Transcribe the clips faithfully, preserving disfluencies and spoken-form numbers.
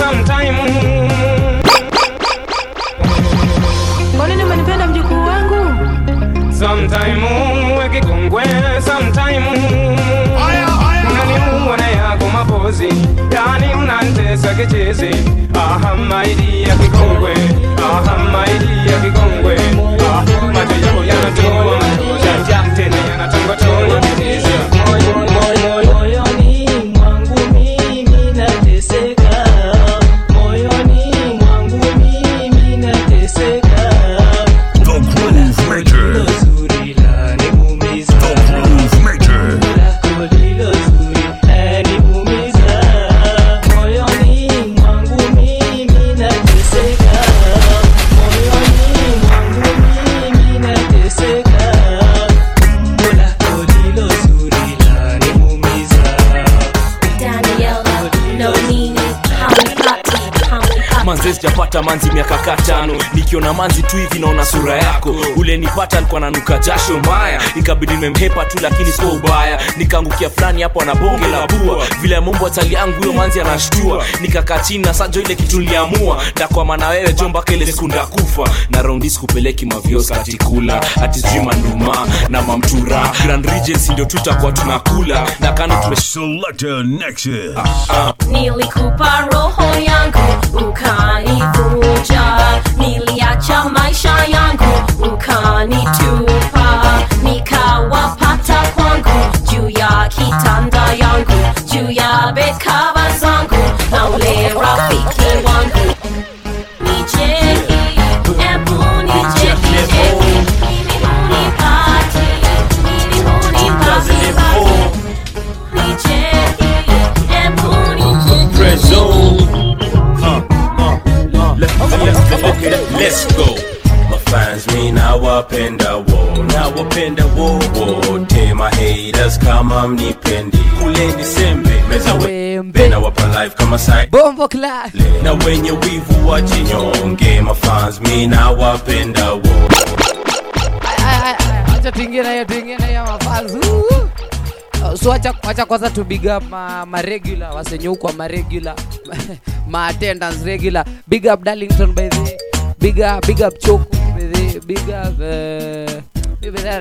sometime. Mbona nimenipenda mjukuu wangu? Sometime weke kongwe sometime. Aya aya unaniua na yako mapozi. Yani unantesa kichezi. Aha my dear kikongwe. Aha my dear kikongwe. Ah macho yanatoa. Jaja tena yanatonga toni. Moyo moyo moyo Japata manzi miaka katano. Nikiona manzi tu hivi naona sura yako. Ule nipata nikuwa nanuka jasho mbaya. Ikabidi nimemhepa tu lakini sio ubaya. Nikaangukia fulani hapo na bonge la bua. Vile Mungu atali yangu yo manzi anashtua. Nikakaa chini na sajo ile kitu niliamua. Takwama na wewe jomba kile sekunda kufa. Na round this kupeleki mavios katikula. Ati jima nduma na mamtura. Grand Regency ndio tutakuwa tunakula. Na kanu tumeshuletea next year. Nilikupa roho yangu ukani Vuja, niliacha maisha yangu, ukanitupa, nikawapata kwangu, juu ya kitanda yangu, juu ya bedcover zangu, na ule rafiki wangu. Nicheki, ebu nicheki, cheki, mimi hunipati, mimi hunipati, nicheki, ebu nicheki. Let's, let's, okay, let's go. My fans me now up in the wall. Now up in the wall. Wall. Tell my haters come on me pendy. Kule ni sembe. Meza wembe. Now up on life come aside. Bombo clap. Now when you weave watching your own game. My fans me now up in the wall. Acha tingina ya tingina ya mafans. So acha acha kwanza to big up ma, ma regular wasenyu kwa ma regular. My attendance regular. Big up Darlington by the big up big up Choku by the big up uh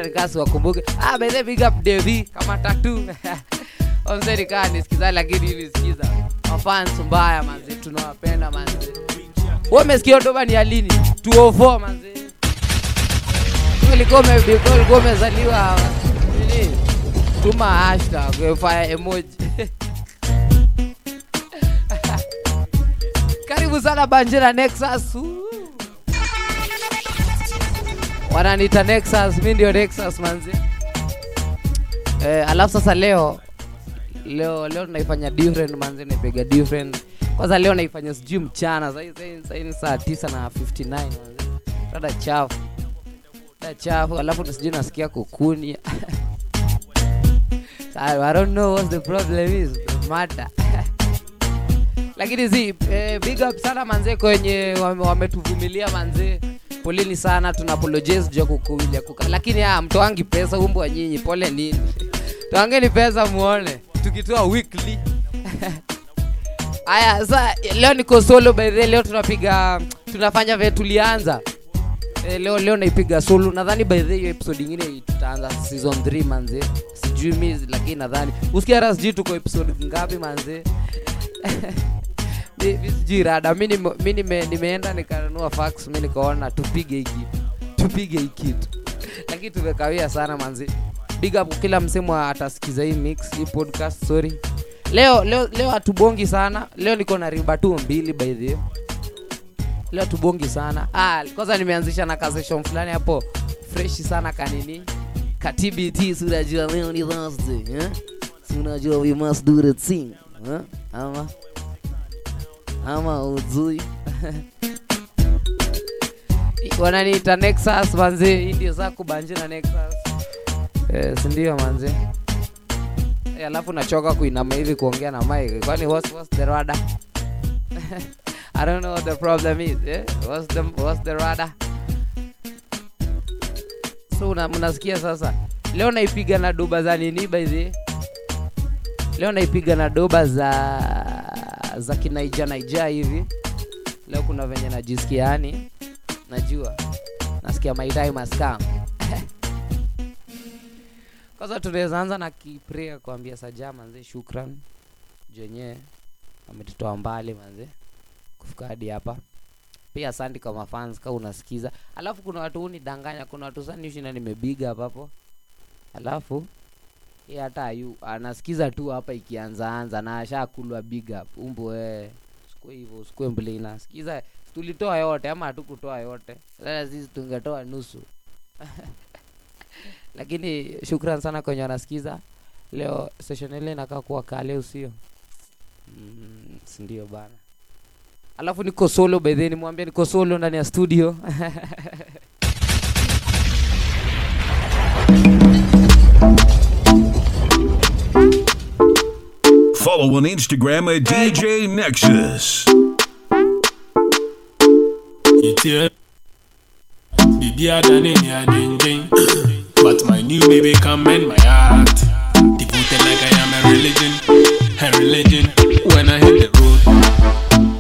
Rikasu wakumbuke. Ah by the big up Devi kama tattoo. Onse nikani sikiza lakini hivi sikiza. Mafans mbaya manzi tunawapenda manzi. Wewe umesikia toba ni alini? two oh four manzi. Tuliko maybe goal gome zaliwa. Nini? Tuma hashtag fire emoji. Karibu sana Banjera Nexus. Wananiita Nexus, mimi ndio Nexus manzi. Eh, alafu sasa leo leo leo naifanya different manzi, nipiga different. Kwanza leo naifanya sijui mchana, sasa hivi saa nine na fifty nine manzi. Rada chafu. Rada chafu, alafu sijui nasikia kukuni. I don't know what the problem is, the matter. Lakini zi, eh, big up sana manze kwenye wametuvumilia manze. Poleni sana, tunapologize juu kukulia kuka. Lakini ah mtoangi pesa umbo nyinyi, pole nini. Tuangeni pesa muone, tukitoa weekly. Aya, sasa leo niko solo by the leo tunapiga tunafanya vile tulianza. Eh, leo leo naipiga solo. Nadhani by the hiyo episode nyingine tutaanza season three manze. Sijui mimi lakini nadhani. Usikia rasmi tuko episode ngapi manze? Vizijirada mimi mimi nimeenda nikanunua fax mimi nikaona tupige hiki tupige hiki lakini tumekawia sana manzi. Big up kila msemo atasikiza hii mix hii podcast sorry leo leo leo atubongi sana leo niko na riba tu mbili by the way leo tubongi sana ah kwanza nimeanzisha na session fulani hapo fresh sana kanini katibiti sura jua leo ni Thursday eh sura jua we must do the thing eh ama ama uzui wananiita Nexus manze hii ndio zako Banjera Nexus eh ndio manze eh alafu nachoka kuinama hivi kuongea na mic kwani what's what's the rada I don't know what the problem is eh what's the what's the rada so na mnasikia sasa leo naipiga na doba za nini by the leo naipiga na doba za za kinaija naija hivi. Leo kuna venye najisikia yani. Najua. Nasikia my time has come. Kwanza tunaanza na kiprea kuambia Saja manze shukrani. Jenye ametutoa mbali manze. Kufika hadi hapa. Pia asante kwa mafans kama unasikiza. Alafu kuna watu unidanganya, kuna watu sana nishi na nimebiga hapa hapo. Alafu yeye hata yu anasikiza tu hapa ikianza anza na ashakulwa big up. Umbo eh siko hivyo siko mbele na sikiza tulitoa yote ama hatukutoa yote. Sasa sisi tungetoa nusu. Lakini shukrani sana kwa wanasikiza. Leo session ile inakaa kuwa kale usio. Mm, ndio bana. Alafu niko solo bedeni mwambie niko solo ndani ya studio. Follow on Instagram at D J Nexus. Ite Bibi adani ni adinjin. But my new baby come in my heart. Devoted like I am a religion. A religion when I hit the road.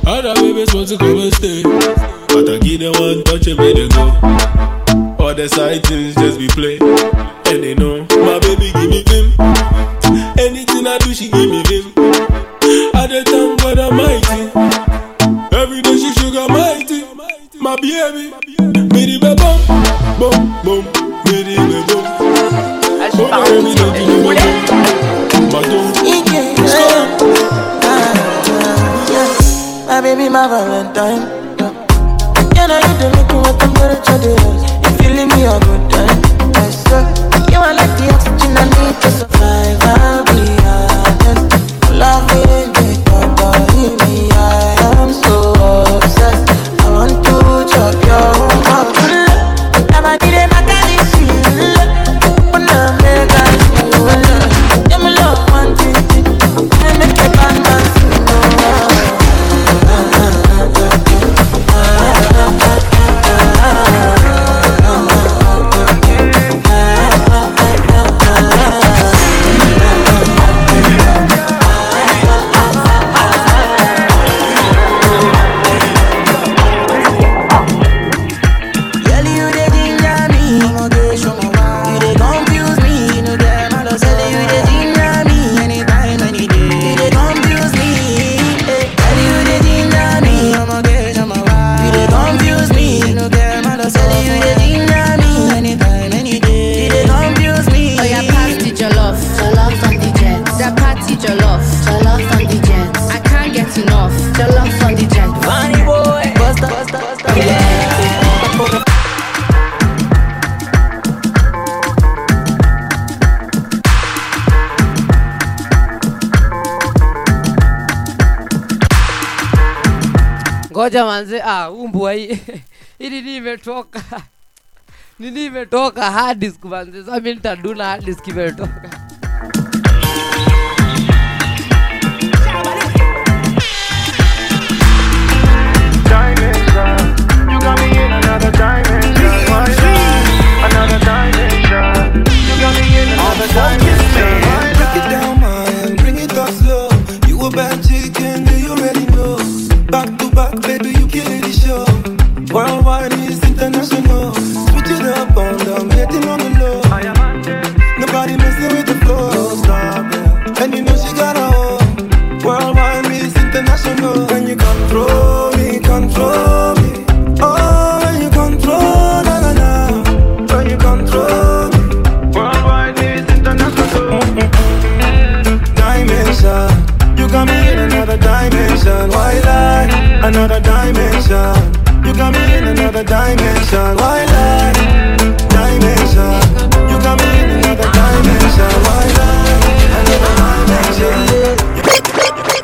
Other babies want to come and stay, but I give them one touch and make them go. All the side things just be play, and they know my baby give me them. Anything I do, she give me them. I don't thank God Almighty. Every day she sugar mighty. My baby, me the bum, bum, bum, me the bum. Oh my baby, don't you know me? My don't. My baby, my Valentine. You know you don't make me want to go to church. If you leave me a good time, I swear. You are like the oxygen I need to survive. I'll be honest. Loving it, but believe me, I am so obsessed. I want to chop your mouth. I'm a need it, I can't eat. But now I'm a I'm a love one thing. I make it bad, man. Ngoja manze, ah umbwa hii hili nimetoka. Ni nimetoka hard disk manze. Sasa mimi nitaduna hard disk imetoka. You got me in another diamond. Another diamond. You got me in another diamond. Break it down man, bring it up slow. You a bad chicken, do you already know? Back to back, baby, you killing the show. Worldwide is international. Switch it up on them, hitting on the low. I am on them. Nobody messing with the flow. Stop, yeah. And you know she got a hold. Worldwide is international. When you control me, control me. Oh, when you control, na na na. When you control me. Worldwide is international. Dimension. You got me in another dimension, why lie? Another dimension. You got me in another dimension, why lie? Dimension. You got me in another dimension, why lie? Another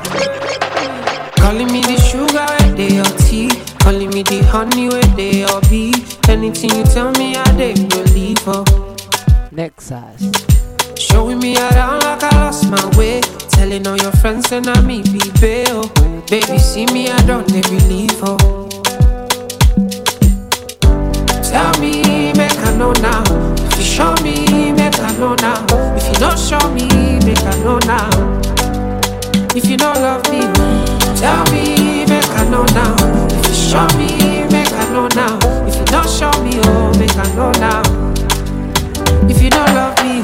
dimension. Calling me the sugar where they are tea, calling me the honey where they are bee. Anything you tell me, I don't believe her. Next size. Showing me around like I lost my way. Telling all your friends and I me be bail. Baby, see me, I don't every leave her. Tell me, make I know now. If you show me, make I know now. If you don't show me, make I know now. If you don't love me, tell me, make I know now. If you show me, make I know now. If you don't show me, oh, make I know now. If you don't love me,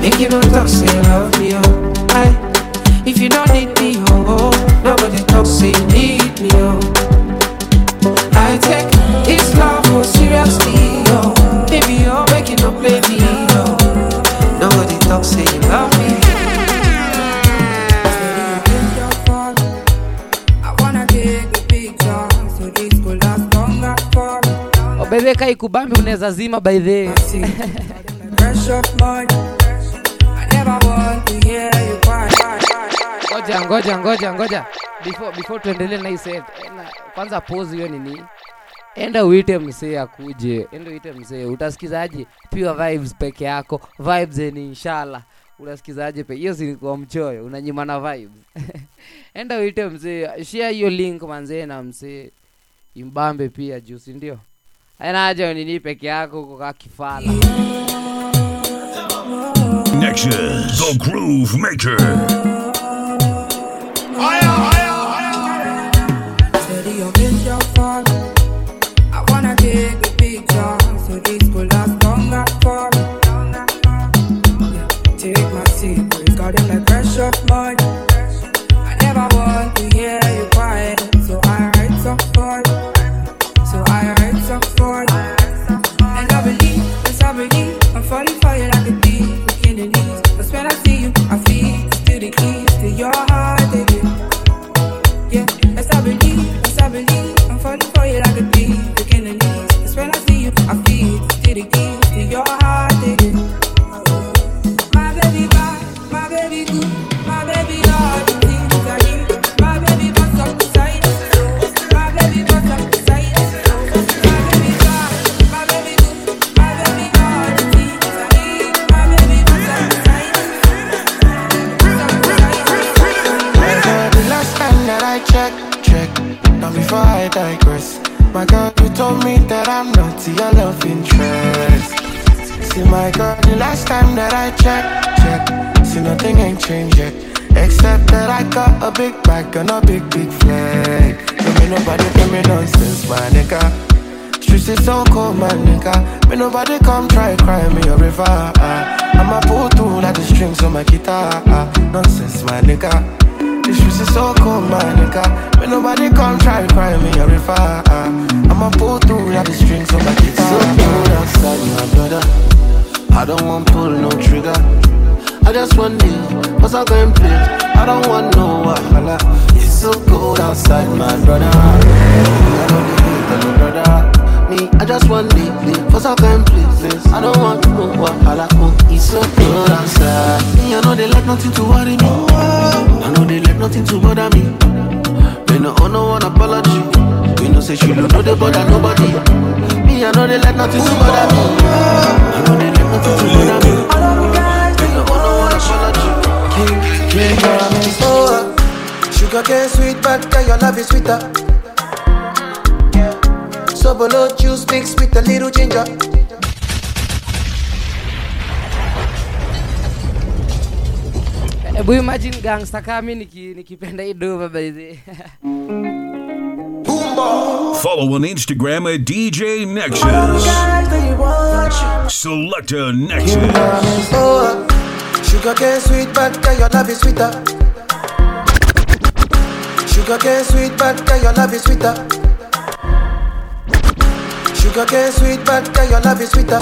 make you don't talk, say love me, oh. Aye. If you don't need me, oh, oh, nobody talk, say you need me, oh. I take this love oh, seriously, oh. Baby, oh, make you no play me, oh. Nobody talk, say you love me. Baidhe kai kubambi unaweza zima baidhe. Ngoja ngoja ngoja ngoja. Before before tuendelee na hii set. Kwanza pause hiyo nini? Enda uite msee akuje. Enda uite msee. Utasikizaje? Pure vibes peke yako. Vibes ni inshallah. Unasikizaje pe? Hiyo si kwa mchoyo. Unanyima na vibes. Enda uite msee. Share hiyo link manzee na msee. Imbambe pia juu si ndio? Anaja nini peke yako kwa kifala. Next is the Groove Maker. Aya aya aya. Steady on your fall. I wanna take a picture so this could last longer for me. Take my secrets, got it like fresh off mine. I never want to hear you quiet, so I write some for you. So I write some for you. And I believe, yes I believe, I'm falling for you like a thief in the knees. Cause when I see you, I feel to the keys to your heart again. Yeah, yes I believe, yes I believe, I'm falling for you like a thief in the knees. Cause when I see you, I feel to the keys to your heart again. My baby bad, my baby good, my baby all the things I need. My baby bust up the side, my baby bust up the side. Before I digress, my girl, you told me that I'm not your love interest. See, my girl, the last time that I checked, checked, see, nothing ain't changed yet, except that I got a big bag and a big, big flag. Don't be nobody tell me nonsense, my nigga. Streets is so cold, my nigga. May nobody come try cry me a river. Uh, I'ma pull through like the strings on my guitar. Uh, nonsense, my nigga. This streets is so cold, my nigga. When nobody come try to cry me a river. I'ma pull through like the strings on my guitar. So cold outside, my brother. I don't want pull no trigger. I just want me, what's I going play? I don't want no wahala. It's so cold outside, my brother. I don't need brother. Me, I just want me, please. What's I going play, please? I don't want no wahala. It's so cold outside. Me, I know they like nothing to worry me. I know they like nothing to bother me. They no owe no one apology. We know say she don't know they bother nobody. Me, I know they like nothing to bother me. I know they like nothing to bother me. They no owe no one apology. Oh, sugar cane sweet, but your love is sweeter. So below juice mixed with a little ginger. Ebu imagine gangsta kami niki nikipenda idoba baby. Follow on Instagram at D J Nexus. Selector Nexus. Oh, sugar cane sweet, but your love is sweeter. Sugar cane sweet, but your love is sweeter. Sugar cane sweet, but your love is sweeter.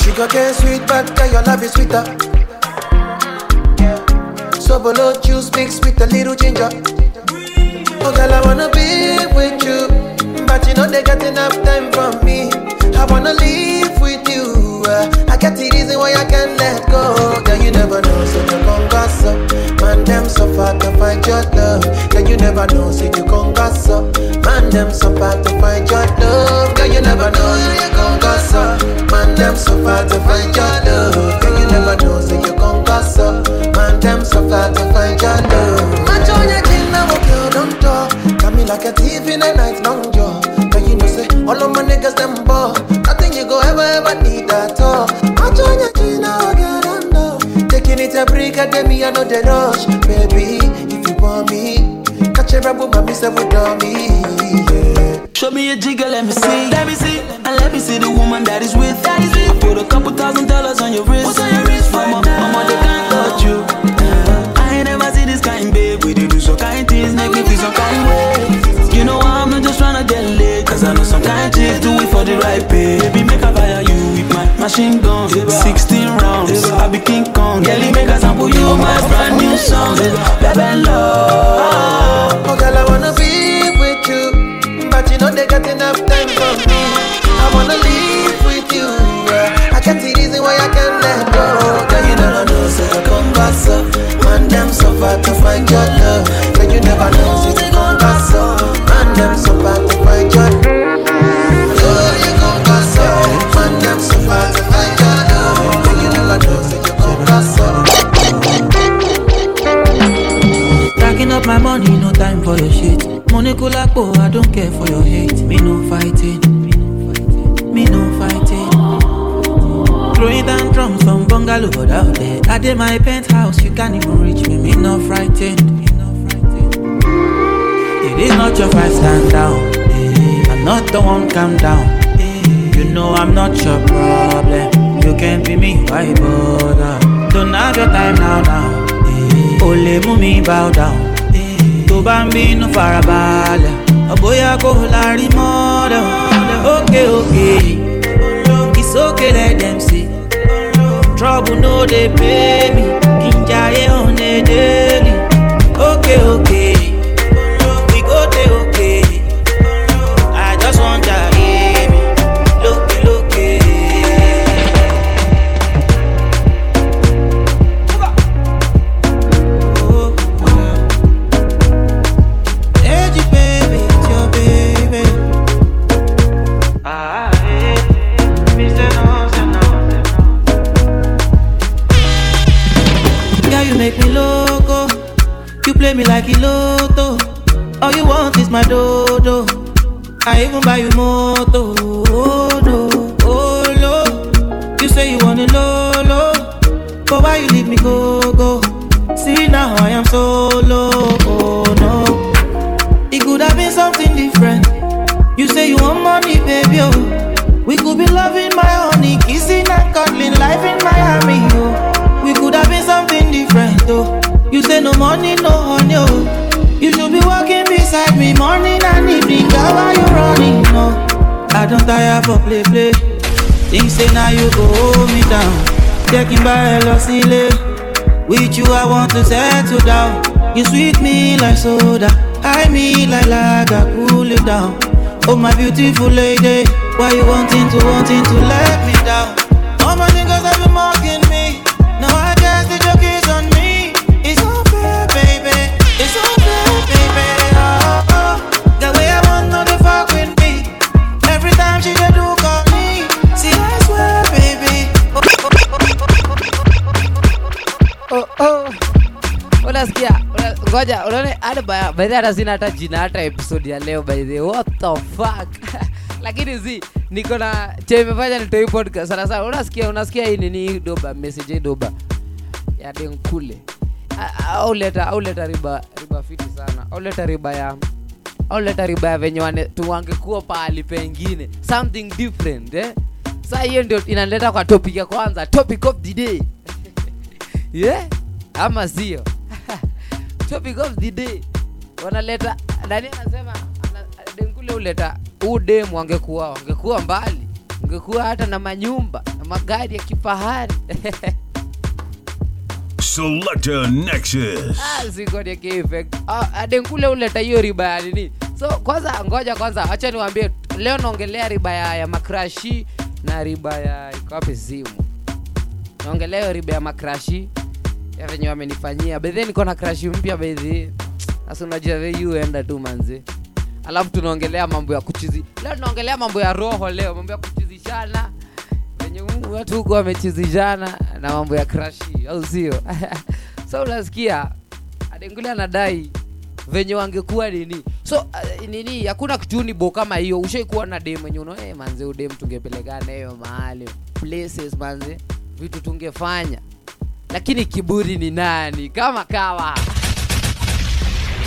Sugar cane sweet, but your love is sweeter. So below juice mixed with a little ginger. Oh girl, I wanna be with you, but you know they got enough time from me. I wanna live with you. uh, I got the reason why I can't let go. Girl, you never know, so you can't gossip. Man, them so far to find your love. Girl, you never know, so you can't gossip. Man, them so far to find your love. Girl, you never know, so you can't gossip. Man, them so far to find your love. Girl, you never know, so you can't gossip. Man, them so far to find your love. Man, you're king, now you don't talk. Come like a thief in the night, long jaw. Girl, you know, say, all of my niggas, them ball. Nothing you go ever, ever need at all. Man, you're king, now you don't know. Taking it a break, I demi, I no dey rush, baby. If you want me, catch a rebel, but me say we don't need. Show me a jigger, let me see, let me see, and let me see the woman that is with. That is it. I put a couple thousand dollars on your wrist. What's on your wrist, mama? Mama, they can't touch you. Uh, I ain't never seen this kind, babe. We do so kind things, make me feel so kind way. You know I'm not just trying to get laid, 'cause I know some kind chicks do it for the right pay. Baby, make a fire you with my machine gun, sixteen rounds. I be King Kong. Kelly, make a sample you my brand new song. Baby, love. Oh girl, I wanna be with you, but you know they got enough time for me. I wanna live with you. I can't see reason why I can't let go. Girl, you don't know, so come back so. Man, them suffer to find your love. Girl, you never know, so come back so. Man, them suffer to find your love. Girl, you come back so. Man, them suffer to find your love. Girl, you never know, so come back so. Stacking up my money, no time for your shit. Money cool like boy, I don't care for your hate. Me no fighting, me no fighting. Throwing down drums on bungalow out there. I did my penthouse, you can't even reach me. Me not frightened. It is not your fight, stand down. I'm not the one, calm down. You know I'm not your problem. You can't be me, why bother? Don't have your time now, now. Only mummy bow down. To bambi no farabale. Aboya go lari mother. Okay, okay. It's okay, let them see. Trouble no they pay me. Kinjaye on a daily. Okay, okay. We go there, okay. I just want to hear me. Look, look. Oh, oh. Hey, baby, it's your baby. Ah. Make me loco, you play me like Iloto. All you want is my dodo. I even buy you moto. Oh no, oh no. You say you wanna lolo, but why you leave me go go? See now I am solo. Oh no, it could have been something different. You say you want money, baby. Oh, we could be loving my honey, kissing and cuddling, life in Miami. Oh. We could have been something different though. You say no money, no honey, oh. You should be walking beside me morning and evening. Girl, why you running? No, I don't tire for play, play. Things say now you go hold me down. Checking by a lost delay. With you I want to settle down. You sweet me like soda, I me like lager, cool you down. Oh my beautiful lady, why you wanting to, wanting to let me down? All my niggas have been mocking me. Now I guess the joke is on me. It's okay, baby. It's okay, baby. Oh, oh. The way I want no they fuck with me. Every time she just do call me. See, I swear, baby. Oh, oh. Unasikia, ngoja, unaone hadi baya. By the way, lazima hata jina hata episode ya leo by the way. What the fuck? Lakini zi niko na chemefanya nitoe podcast sana sana. Unasikia unasikia hii nini doba message doba ya denkule au leta au leta riba riba fiti sana au leta riba ya au leta riba ya venye tuangekuwa pahali pengine something different eh. Sasa hiyo ndio inaleta kwa topic ya kwanza, topic of the day yeah ama sio topic of the day wanaleta nani anasema denkule uleta ude mwangekuwa wangekuwa mbali ungekuwa hata na manyumba na magari ya kifahari Selector Nexus azigode K-Effect adenkule uleta hiyo riba ya nini. So kwanza ngoja kwanza acha niwaambie leo naongelea riba ya, ya makrashi na riba ya iko wapi simu. Naongelea riba ya makrashi ya venye wamenifanyia bedhe niko na krashi mpya bedhe hasa unajua wewe uenda tu manzi. Alafu tunaongelea mambo ya kuchizi. Leo tunaongelea mambo ya roho leo, mambo ya kuchizishana. Wenye watu huko wamechizishana na mambo ya crushi, au sio? So unasikia adengule anadai wenye wangekuwa nini. So uh, nini hakuna kituni bo kama hiyo. Ushaikuwa na dem wenye unaona eh manze udem tungepelekana hiyo mahali. Places manze vitu tungefanya. Lakini kiburi ni nani? Kama kawa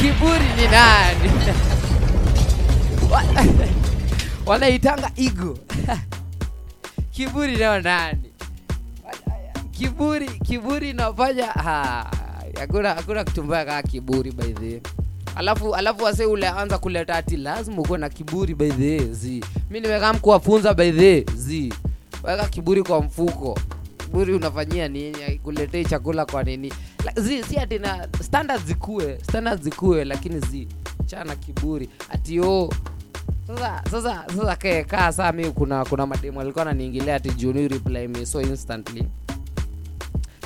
kiburi ni nani? Wanaitanga ego. Kiburi na nani? Kiburi, kiburi nafanya ha. Hakuna hakuna kutumbaya kama kiburi by the way. Alafu alafu wase ule anza kuleta ati lazima uko na kiburi by the way. Zi. Mimi nimekam kuwafunza by the way. Zi. Weka kiburi kwa mfuko. Kiburi unafanyia nini? Kuletea chakula kwa nini? Zi si ati na standards zikuwe, standards zikuwe lakini zi chana kiburi. Ati yo sasa sasa sasa kae kaa saa mimi kuna kuna mademo walikuwa wananiingilia ati junior reply me so instantly.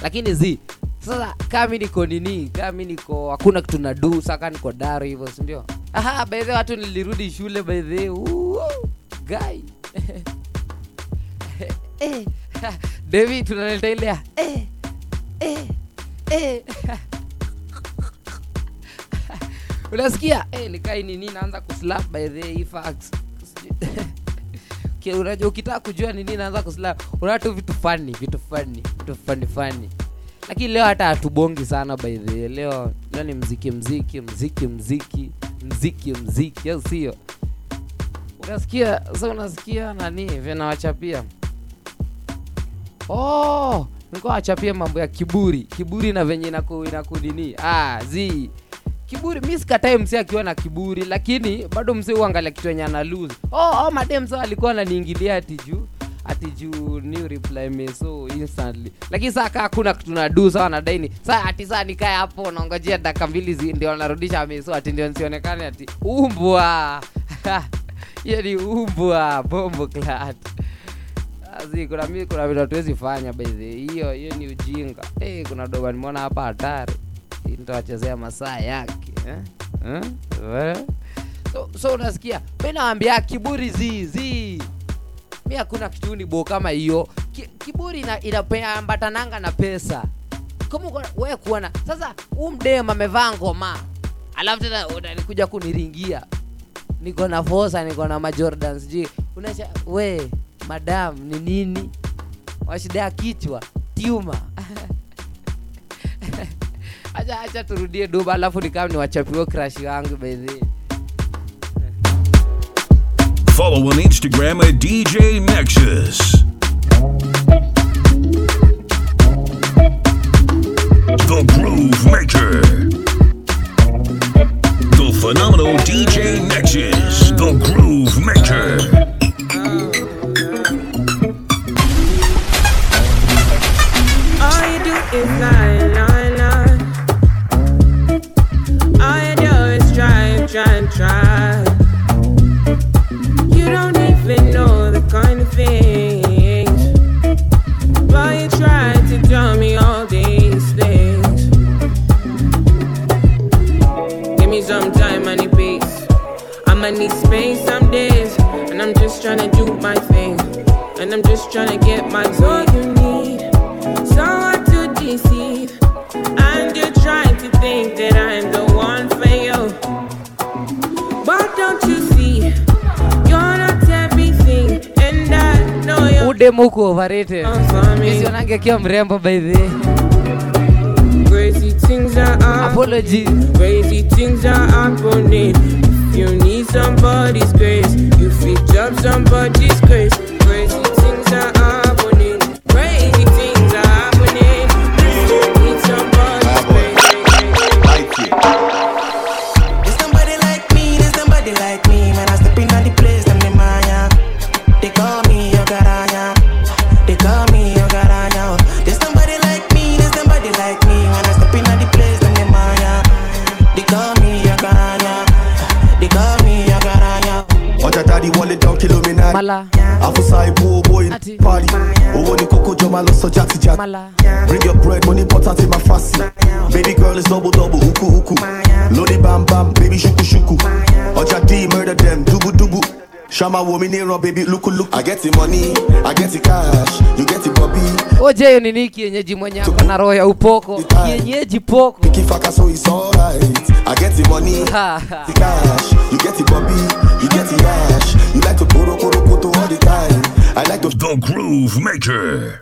Lakini zi sasa kama niko nini kama niko hakuna kitu na do saka niko dari hivyo si ndio aha by the way watu nilirudi shule by the way guy eh David tunaleta ile eh eh eh unasikia eh nikai nini naanza kuslap by the way facts kile unajua ukitaka kujua nini naanza kuslap unatoa vitu funny vitu funny vitu funny funny Lakini leo hata atubongi sana by the way. Leo leo ni muziki muziki muziki muziki muziki muziki au sio? Unasikia sasa unasikia nani vena wachapia? Oh, niko wachapia mambo ya kiburi. Kiburi na venye inaku inakudini. Ah, zi. Kiburi mimi sikatai msee akiwa na kiburi lakini bado msee uangalia kitu yenye ana lose. Oh, oh madam sasa alikuwa ananiingilia ati juu. Ati juu new reply me so instantly lakini saka hakuna kitu na do sawa na dai ni sasa ati sasa nikae hapo naongojea dakika mbili ndio narudisha me so ati ndio nisionekane ati umbwa yeye umbwa bombo clat azi kuna mimi kuna vitu tuwezi fanya by the hiyo hiyo ni ujinga eh hey, kuna doba nimeona hapa hatari nitawachezea masaa yake eh eh so so unasikia mimi naambia kiburi zizi Mimi hakuna kitu ni bo kama hiyo. Ki, kiburi na inapea mbatananga na pesa. Kama wewe kuona sasa huyu mdema amevaa ngoma. Alafu tena unanikuja kuniringia. Niko na force, niko na Jordans G. Unacha we madam ni nini? Washida ya kichwa, tiuma. acha acha turudie doba alafu nikao ni wachapio crush yangu baby. Follow on Instagram at D J Nexus. The Groove Maker. The phenomenal D J Nexus. The Groove Maker. All you do is lie, lie, lie. All you do is drive, drive, drive. You don't even know the kind of things But you try to tell me all these things Give me some time, I need peace I'ma need space some days And I'm just tryna do my thing And I'm just tryna get my all you need Someone to deceive And you're trying to think that I'm the one for you But don't you see Udemu uko overrated Misi wanange kia mrembo by the way Crazy things are happening Apologies Crazy things are happening If you need somebody's grace You fit up somebody's grace Crazy things are happening Crazy things are happening If you need somebody's grace Like it There's nobody like me, there's nobody like me Man I step in on the place, them name I am They call me your garage Call me your garanya. There's nobody like me, there's nobody like me. When I step in at the place, then they maya. They call me your garanya. They call me your garanya. Watch out, the wallet down kilometer. Mala. Afusai bo boy party. Owo ni koko jomalo so jaxi jax. Mala. Bring your bread, money potas in my fassi. Baby girl is double double, huku huku. Lodi bam bam, baby shuku shuku. Watch out, the murder them, dubu dubu. Shama woman here, baby, look, look. I get the money, I get the cash, you get the bobby. Oje ni niki yenyeji mwenye ako na roho ya upoko. Yenyeji poko. Nikifaka so it's all right. I get the money, the cash, you get the bobby, you get the cash. You like to poro poro poro all the time. I like to the Groove Maker.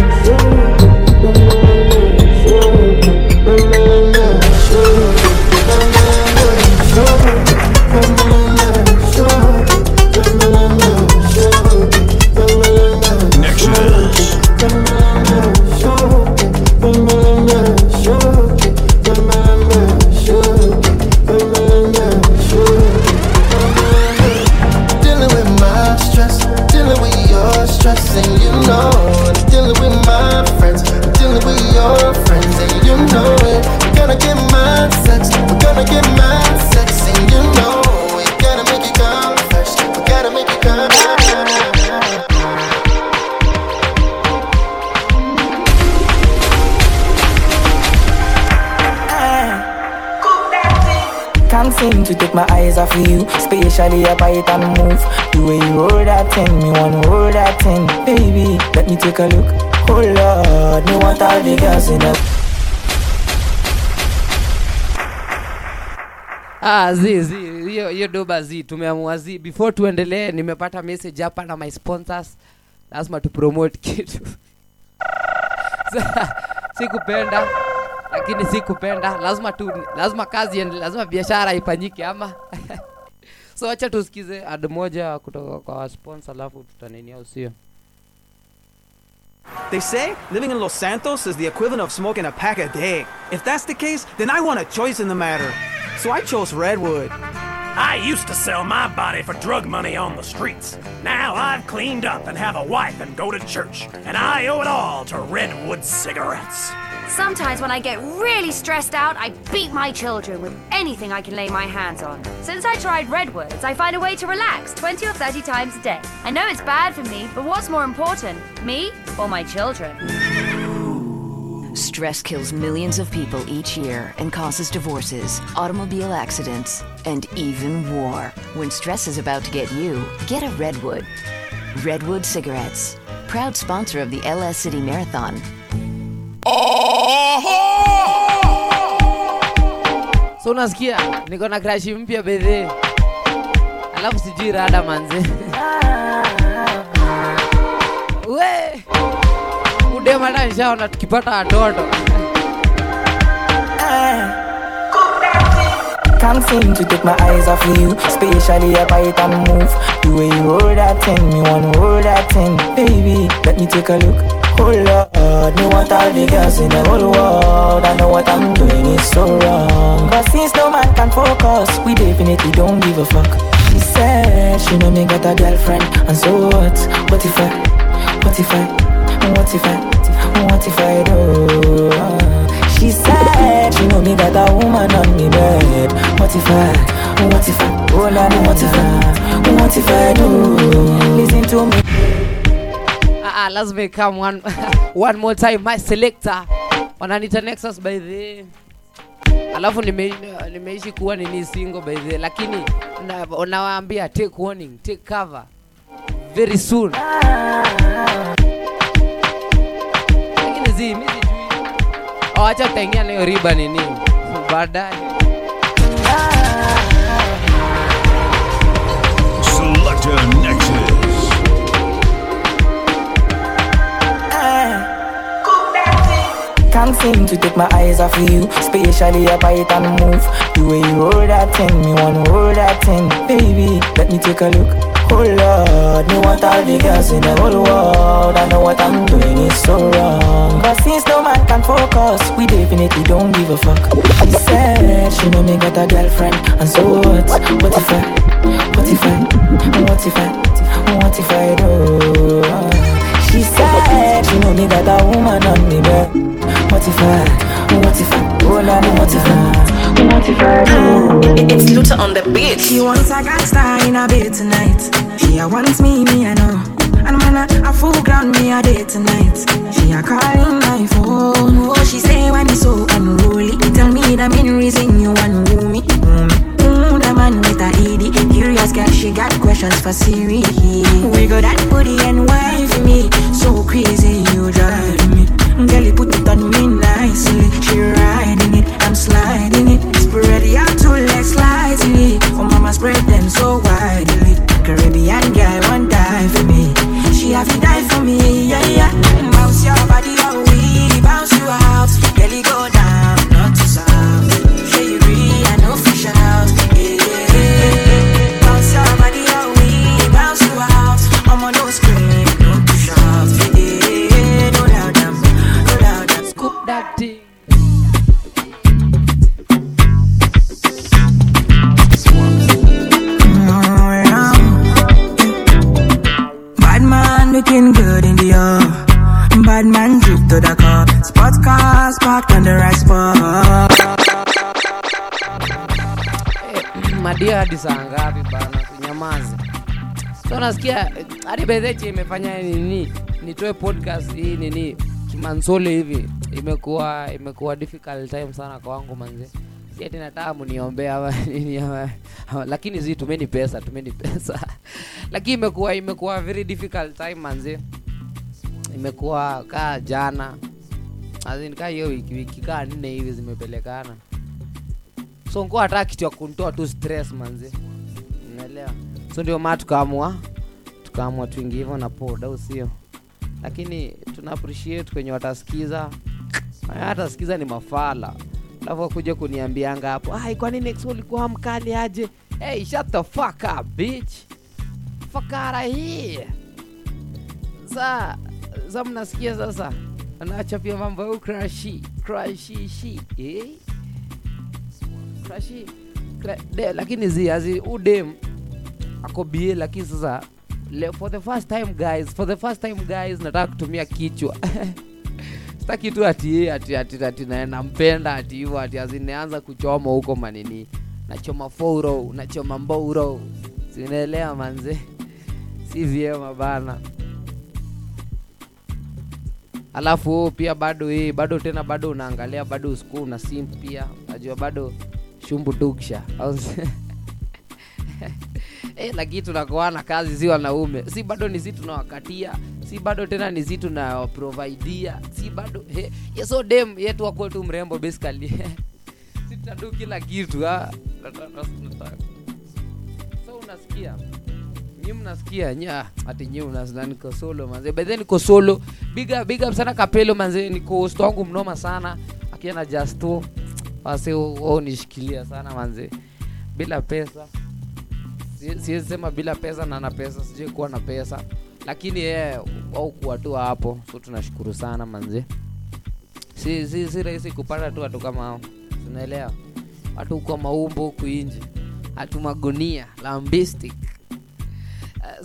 To take my eyes off of you, spatially I bite and move. The way you hold that thing, me want hold that thing. Baby, let me take a look. Oh Lord, me want all the girls in the Ah, zi, zi, yo, yo doba zi, tumeamua zi. Before tuendelee, nimepata message hapa na my sponsors. Lazima to promote kitu. Sikupenda. Lakini sikupenda, lazima tu lazima kazi ende, lazima biashara ifanyike ama. So acha tusikize ad moja kutoka kwa sponsor alafu tutanenia usio. They say living in Los Santos is the equivalent of smoking a pack a day. If that's the case, then I want a choice in the matter. So I chose Redwood. I used to sell my body for drug money on the streets. Now I've cleaned up and have a wife and go to church. And I owe it all to Redwood cigarettes. Sometimes when I get really stressed out, I beat my children with anything I can lay my hands on. Since I tried Redwoods, I find a way to relax twenty or thirty times a day. I know it's bad for me, but what's more important, me or my children? Stress kills millions of people each year and causes divorces, automobile accidents, and even war. When stress is about to get you, get a Redwood. Redwood Cigarettes, proud sponsor of the L A City Marathon. Oh! So nasikia, niko na crush mpya bedhe. Alafu sijui rada manze. We! Ude mada nishaona tukipata watoto. Can't seem to take my eyes off of you. Spatially I bite and move. The way you hold that thing, me want hold that thing. Baby, let me take a look. Oh Lord, me want all the girls in the whole world. I know what I'm doing is so wrong, but since no man can focus, we definitely don't give a fuck. She said she know me got a girlfriend, and so what? What if I? What if I? What if I, what if I do? She said, you know me got a woman on me bed. What if I, what if I, oh Lord, what if I, what if I do? Listen to me. Ah, uh, uh, let's become one, one more time. My selector, wananita Nexus by the. Alafu nime nimeishi kuwa nini single by the, lakini unawaambia take warning, take cover, very soon. Mimi oh, acha tutaingia leo riba nini baadaye. Selector Nexus. Can't seem to take my eyes off of you. Spatially I bite and move. The way you hold that thing, me want hold that thing. Baby, let me take a look. Oh Lord, me want all the girls in the whole world. I know what I'm doing is so wrong, but since no man can focus, we definitely don't give a fuck. She said she know me got a girlfriend, and so what? What if I? What if I? What if I? What if I do? She said she know me got a woman on me bed. What if I? What if I? Oh Lord, what if I? It's Luta on the beat. She wants a gangsta in a bed tonight. She a wants me, me I know. And when I, I full ground me a day tonight. She a calling my phone. Oh, she say when it's so unruly. Tell me the main reason you want to woo me. Mm, the man with a E D. Curious girl, she got questions for Siri. We got that booty and wife me. So crazy you drive me. Girl, you put it on me nicely. She riding it, I'm sliding it. Spread your two legs like and the rice ball. Madia hadi saa ngapi bana kunyamaza? Sio nasikia hadi bezeche imefanya nini? Nitoe podcast hii nini? Kimansole hivi imekuwa imekuwa difficult time sana kwa wangu manze. Si ati nataka mniombe ama nini ama lakini zi tumeni pesa, tumeni pesa. Lakini imekuwa imekuwa very difficult time manze. Imekuwa kaa jana. Azin kaa hiyo wiki wiki kaa nne hivi zimepelekana. So niko hata kitu ya kunitoa tu stress manze. Unaelewa? So ndio maana tukaamua tukaamua tuingie hivyo na pod au sio? Lakini tuna appreciate kwenye watasikiza. Hata sikiza ni mafala. Alafu kuja kuniambianga hapo, "Ai kwa nini next ulikuwa mkali aje?" Hey, shut the fuck up, bitch. Fuck out of here. Za za mnasikia sasa. Anaacha pia mambo ya crashy, crashy shi. Eh? Crashy. De, lakini ziazi udem ako bie lakini sasa for the first time guys, for the first time guys nataka kutumia kichwa. Sitaki tu ati ati ati ati na nampenda ati hivyo ati azineanza kuchoma huko manini. Nachoma fouro, nachoma mbouro. Sinaelewa manze. Si vyema bana. Alafu pia bado hii bado tena bado unaangalia bado usiku na sim pia najua bado shumbu duksha eh lakini tunakoa na kazi ziwa na ume si bado ni zitu na wakatia si bado tena ni zitu na providea si bado eh hey. So dem yetu wako tu mrembo basically si tutadu kila kitu ah so unasikia nyi mnasikia nya ati nyi unazana niko solo manze but then niko solo big up big up sana kapelo manze niko host wangu mnoma sana akiana just two wase wao nishikilia sana manze bila pesa siwezi sema bila pesa na na pesa sije kuwa na pesa lakini yeye au kuwa tu hapo so tunashukuru sana manze si si si rahisi kupata tu watu kama hao unaelewa watu kwa maumbo kuinje atumagonia lambistic.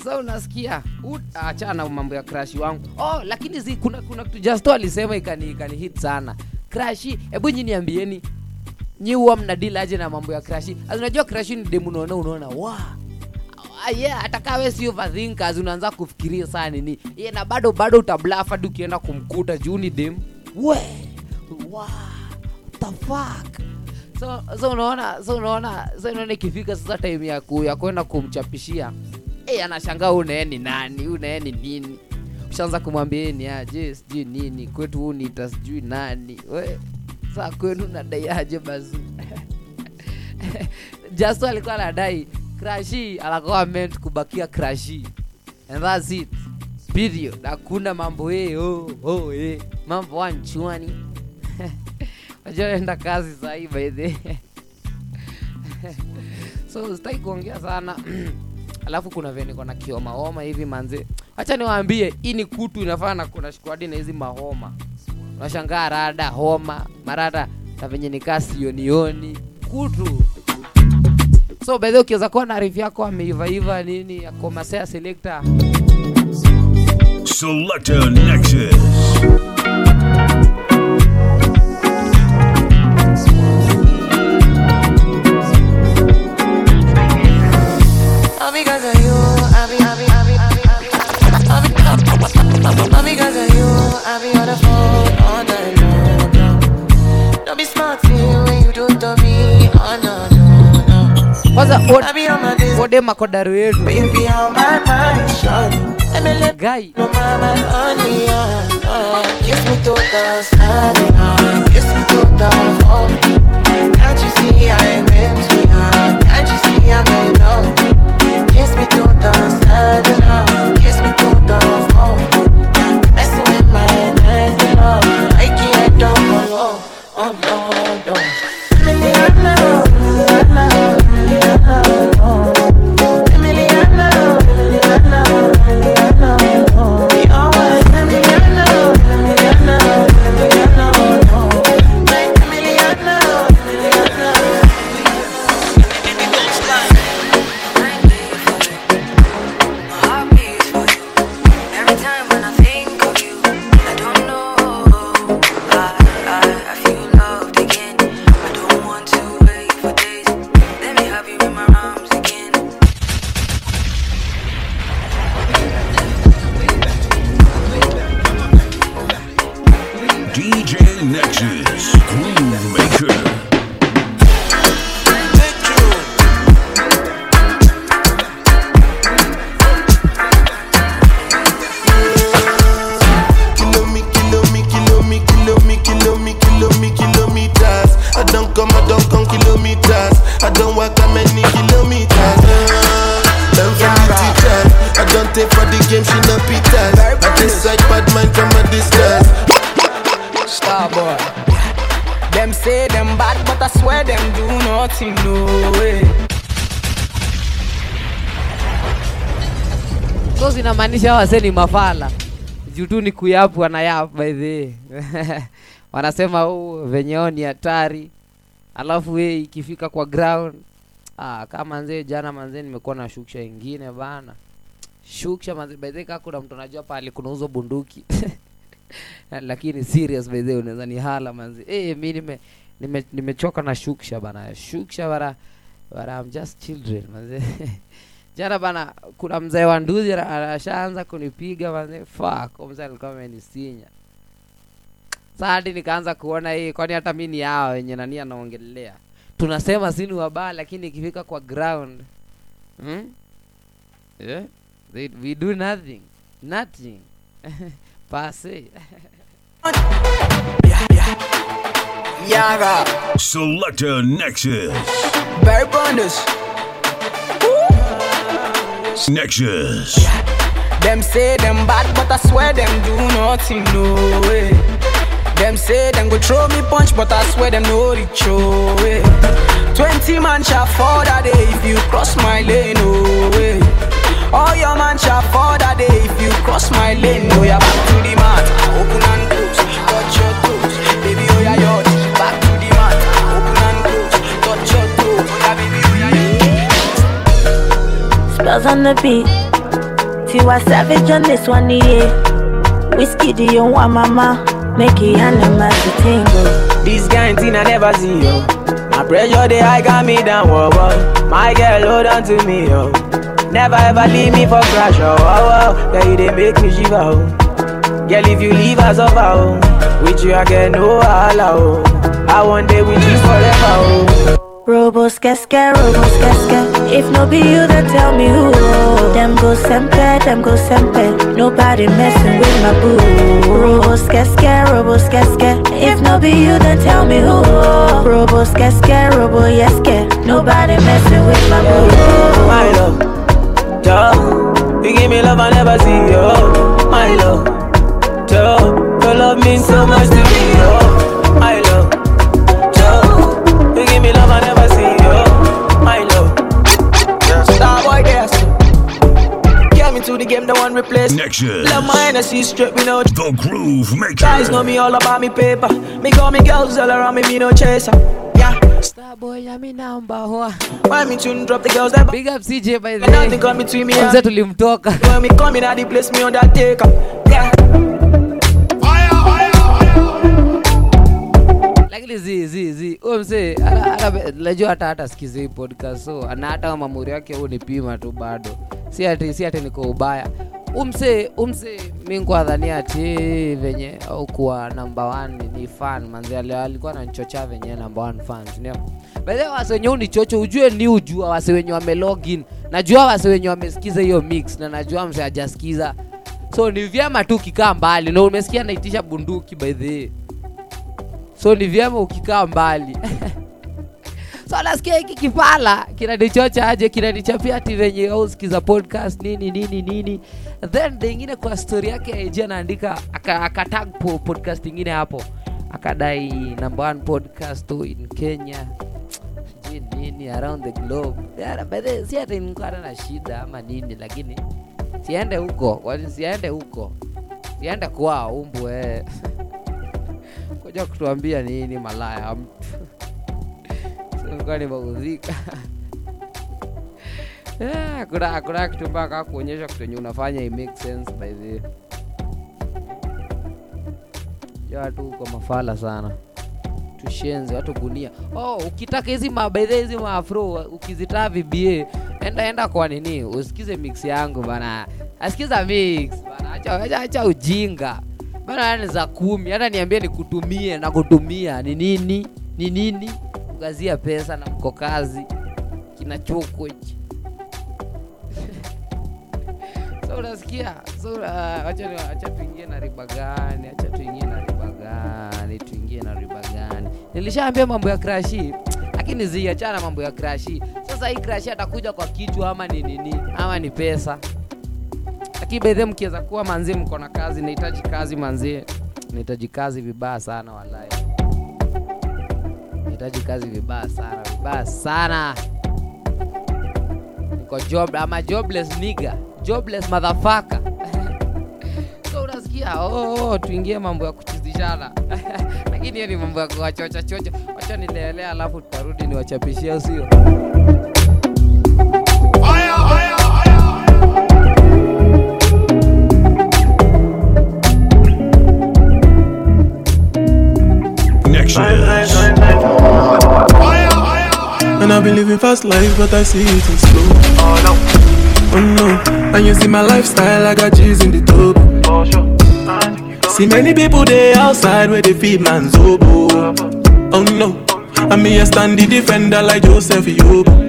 So unasikia achana mambo ya crash wangu. Oh lakini zi, kuna kuna kitu just alisema ikani ikani hit sana. Crash hebu nyinyi niambieni nyi huwa mnadili aje na mambo ya crash? Unajua crash ni demu unaona unaona wa. Ah yeah ataka wewe si overthinkers unaanza kufikiria sana nini. Yeye na bado bado utablafa tu ukienda kumkuta juu ni demu. We. Wow. What the fuck? So so unaona so unaona so unaona ikifika sasa time ya kuya kwenda kumchapishia. Eh anashangaa unae ni nani unae ni nini ushaanza kumwambia ni aje sijui nini kwetu huu ni tasijui nani we sasa kwenu nadai aje bazu just alikuwa anadai crashi alikuwa meant kubakia crashi and that's it period hakuna mambo eh oh oh eh mambo anchuani wajaenda kazi saa hii by the so stai kuongea sana. Alafu kuna vene kuna kioma homa hivi manze. Acha niwaambie hii ni kutu inafana kuna shikwadi na hizi mahoma. Unashangaa rada homa, marada na venye nikaa sionioni kutu. So by the way ukiweza kuwa na review yako ameiva iva nini ya Komasea selector. Selector Nexus. Because of you, I be, I be, I be, I be, I be, I be, I be, because of you, I be on the phone all night long. Don't be smart when you do to me, oh no no no. What's up? I be on my days. What day makodaru yetu? You be on my mind, shawty. Guy. No mama only on. Kiss me to the side, kiss me to the floor. Can't you see I am empty? Can't you see I'm in love? Kiss me to the side and love. Kiss me to the phone. Messing with my hands and love. I can't do no more. Oh no, no. Emiliana, Emiliana, Emiliana, oh. Emiliana, Emiliana, Emiliana, oh. We always Emiliana, Emiliana, Emiliana, oh. Like Emiliana, Emiliana. Every time when I think of you, I don't know. I, I, I feel Jeez, Queenmaker. For the game, she not pitas. I just like bad man from a distance. Star boy, them say them bad, but I swear them do nothing, no way. Kozi na manisha wase ni mafala. Jutu ni kuyapu wanayapu by the wanasema uu venyeoni ni hatari. Alafu wei ikifika kwa ground. Ah, kama nzee jana manzee nimekuwa na shuksha ingine bana. Shukisha manzi, by the way kakuna mtu najua pali kuna uzo bunduki. Lakini serious by the way unaweza ni hala manzi. Eh hey, mimi nime nime nimechoka na shukisha bana. Shukisha bara bara I'm just children manzi. Jana bana kuna mzee wa nduzi anashaanza kunipiga manzi. Fuck, mzee alikuwa amenisinya. Sasa nikaanza kuona hii kwani hata mimi ni yao wenye nani anaongelea. Tunasema sini wabaya lakini ikifika kwa ground. Hmm? Yeah. They, we do nothing, nothing. Passe. Yara. Selector Nexus. Barry Bonus. Nexus. Them say them bad, but I swear them do nothing, no way. Them say them go throw me punch, but I swear them no reach, oh way. Twenty man shall fall that day if you cross my lane, no way. All your man shall fall that day if you cross my lane. Oh yeah, back to the mat, open and close, touch your toes, baby. Oh yeah, your back to the mat, open and close, touch your toes. Oh yeah, baby. Oh yeah. Spells on the beat, few are savage on this one, yeah. Whiskey, do you want mama? Make it animal to tingle. These guys I never see yo. My pressure they I got me down, whoa, whoa. My girl hold on to me yo. Never ever leave me for crash, oh, oh, oh. Girl, you they make me shiver, oh. Girl, if you leave us over, oh. With you, I get no allow, oh. I want day with you forever, oh. Robos, keske, robos, keske. If no be you, then tell me who, oh. Them go sempe, them go sempe. Nobody messing with my boo. Robos, keske, robos, keske. If no be you, then tell me who, oh. Robos, keske, robo, yeske. Nobody messing with my boo. My love. Joe, you give me love I never see, yo. My love, Joe, your love means so much to me, yo. My love, Joe, you give me love I never see, yo. My love, Starboy Gaston, get me to the game, the one replaced. Nexus. Love my energy, strip me out. The Groove Maker. Guys know me all about me paper. Me call me girls all around me, me no chaser. Starboy, I'm in number one. Why me tune drop the girls that big up C J by the way. Nothing come between me and me. When me come in, I place me on that take up. Yeah. Fire, fire, fire. Lakini zi, zi, zi. Uwe mse, lejua hata hata sikizi hii podcast. So, anata wa mamuri wake huu ni pima tu bado. Si ati, si ati niko ubaya. Umse, umse, mingu adhania ati venye au kuwa number one ni fan. Manzi alikuwa na nchocha venye number one fans. Bede wase wenye huu ni chocho, ujue ni ujua wase wenye wame login. Najua wase wenye wamesikiza hiyo mix na najua mse hajaskiza. So ni vyema tu ukikaa mbali, na umesikia naitisha bunduki by the way. So ni vyema ukikaa mbali. So nasikia hiki kipala, kina nichocha aje, kina nichapia ati venye usikiza podcast, nini, nini, nini. Then, dengine kwa story yake ya ejia naandika, akatag po podcast ingine hapo. Akadai number one podcast in Kenya, nini, around the globe. Si hata nikuwa na shida ama nini, lakini siende huko, siende huko. Siende kwa umbu, eh. Koja kutuambia nini malaya mtu. Mkwani mauzika. Yeah, kuna, kuna kitu mpaka kuonyesha kutenye unafanya it make sense by the way. Ya watu huko mafala sana. Tushenzi, watu gunia. Oh, ukitaka hizi by the way hizi maafro, ukizitaa V B A, enda enda kwa nini, usikize mix yangu bana. Asikiza mix bana, acha acha ujinga. Bana za kumi, hata niambie nikutumie na kutumia ni nini? Ni nini? Kugazia pesa na mko kazi. Kina choko hichi. So unasikia? So uh, acha acha tuingie na riba gani? Acha tuingie na riba gani? Tuingie na riba gani? Nilishaambia mambo ya crashi. Lakini ziachana mambo ya crashi. Sasa hii crashi atakuja kwa kitu ama ni nini? Ama ni pesa. Kibedhe mkiweza kuwa manzi mko na kazi, nahitaji kazi manzi, nahitaji kazi vibaya sana wallahi. Nahitaji kazi vibaya sana, vibaya sana. Niko job, ama jobless nigga, jobless motherfucker. So unasikia, oh, tuingie mambo ya kuchizishana. Lakini hiyo ni mambo ya kuwachocha chocha. Wacha nilelea alafu tutarudi niwachapishie sio. And I've been living fast life, but I see it in slow. Oh no, oh no. And you see my lifestyle, I got cheese in the tub. Oh, sure. See many people they outside where they feed man's oboe. Oh no, and me a standy defender like Joseph Yobo.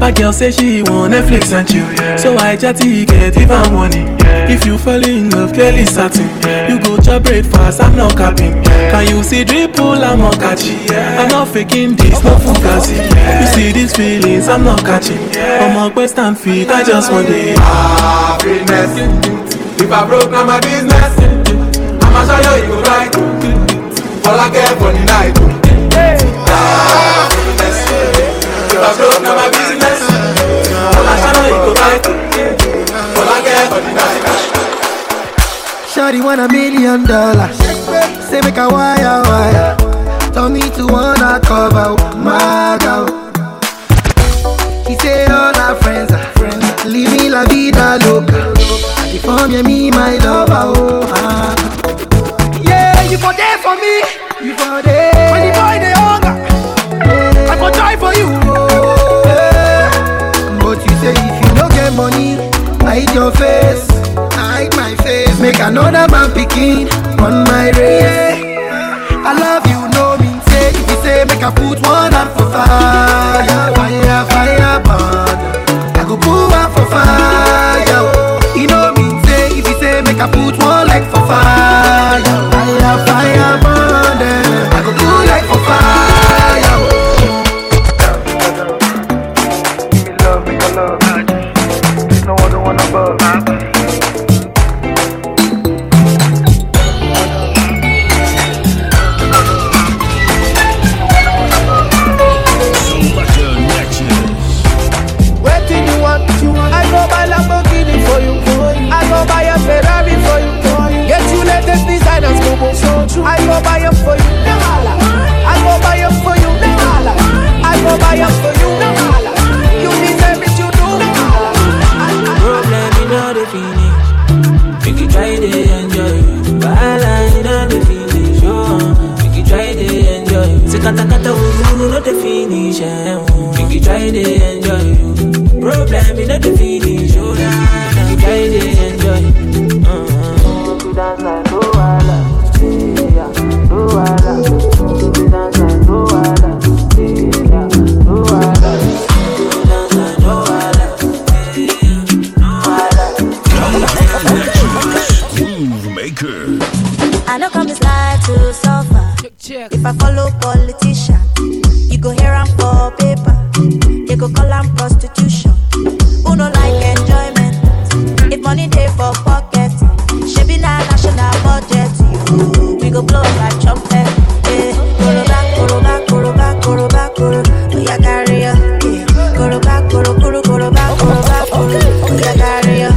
My girl say she want Netflix and chill, yeah. So I chatty get even money. Yeah. If you fall in love, clearly satin. Yeah. You go to breakfast, I'm not capping. Yeah. Can you see dripple, I'm not catching. Yeah. I'm not faking this, not fugazi. Yeah. You see these feelings, I'm not catching. Yeah. I'm on quest and feet, I just want it. Happiness. If I broke, now my business. I'ma show you, you go right. All I care for the night. Happiness. If I broke, now my business. I'ma show you, you go right. Shawty want a million dollars. Say make a wire wire. Tell me to wanna cover my girl. He say all our friends are friends. Leave me la vida loca. If only me my lover, oh ah. Yeah, you for there for me. You for there. When the boy they hunger, I go die for you. Oh, yeah. But you say if you no get money, hide your face. Hide my face. Make another man picking on my race. I love you, no mean say. If you say make a put one up for fire. Fire, fire, burn. I go put one for fire. You know mean say. If you say make a put one like for fire. Fire, fire, burn. I go put like for fire. Give me love, make a love. There's no other one above. I go buy up for you, Namala. I go buy up for you, Namala. I go buy up for you, Namala. You deserve it, you do, Namala. Problem in all the finish. Make you try to enjoy it. Bahala in all the finish. Make you try to enjoy it. Sekata kata wuzuru not the finish. Make you try to enjoy it. Problem in all the finish. Make you try to enjoy it. Uh-huh. Make you dance like Bahala. I don't come this life to suffer. If I follow politician, you go here and for paper. You go call and prostitution. Who don't like enjoyment? If money they for pocket, she be na national budget. You, we go blow like trumpet. Koroba, koroba, koroba, koroba, koroba. We are carrier. Koroba, koroba, koroba, koroba, koroba. We are carrier.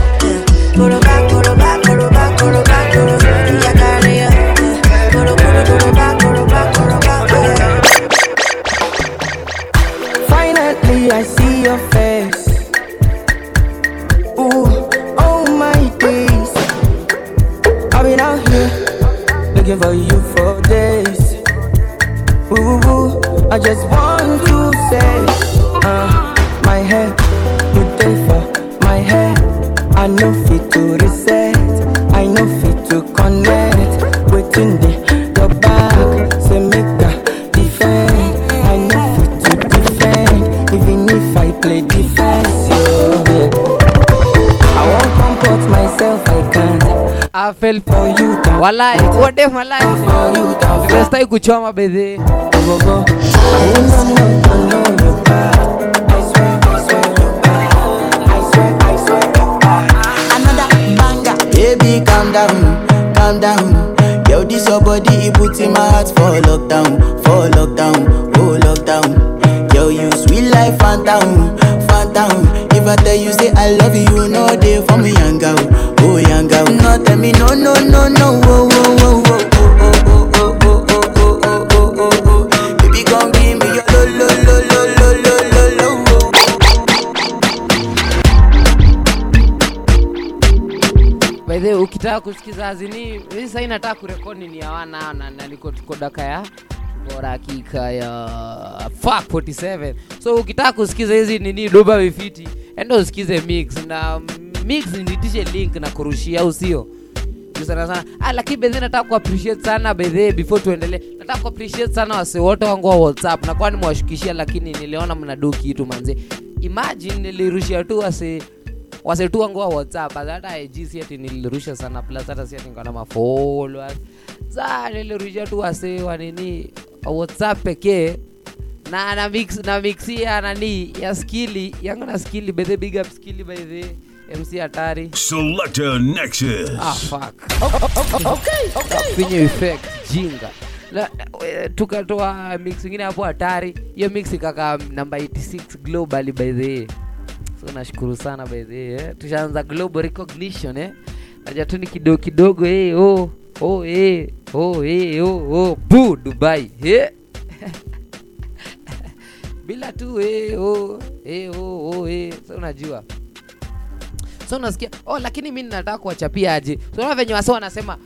Koroba, koroba, koroba, koroba, koroba. We are carrier. Koroba, koroba, koroba, koroba. Finally, I see your face. Ooh, oh my days. I've been out here. Looking for you for days. Ooh, I just want to say, uh, my head, you pay for my head. I know fit to reset, I know fit to connect. nothing they go back. Say make a defend. I know for to defend, even if I play defense. I won't comfort myself, I can't. I fell for you. Walai, what day my life? Because I could show my baby. Baby, calm down, calm down. Yo, this your body, it puts in my heart for lockdown, for lockdown, oh lockdown. Yo, you sweet life, phantom, phantom. If I tell you say I love you, you know they for me, young girl, oh young girl. No, tell me no, no, no, no, oh, oh, oh, oh. Ukitaka kusikiza azini, mimi sasa nataka kurekodi ni hawana na niko tuko dakika ya bora kika ya fuck forty-seven. So ukitaka kusikiza hizi nini doba vifiti, enda usikize mix na mix ni D J link na kurushia au sio? Sana sana. Ah, lakini bedhe nataka ku appreciate sana bedhe before tuendelee. Nataka ku appreciate sana wase wote wangu wa WhatsApp. Na kwa nini mwashukishia lakini niliona mnadoo kitu manze. Imagine nilirushia tu wase wase tu wangu wa WhatsApp hata I G si ati nilirusha sana plus hata si ati niko na mafollowers za nilirusha tu wase wa nini WhatsApp pekee na na mix na mixia na ni ya skilli yangu na skilli by the big up skilli by the M C Atari Selector Nexus. Ah fuck. Okay okay. Finye effect jinga. La tukatoa mix nyingine hapo Atari. Hiyo mix ikaka number eighty-six globally by the nashukuru sana by the eh tushaanza global recognition eh acha tu ni kidogo kidogo eh oh oh eh oh eh oh oh bu Dubai eh bila tu eh oh eh oh oh eh sasa unajua sasa unasikia oh lakini mimi nataka kuachapia aje sasa so, wenyewe wasa wanasema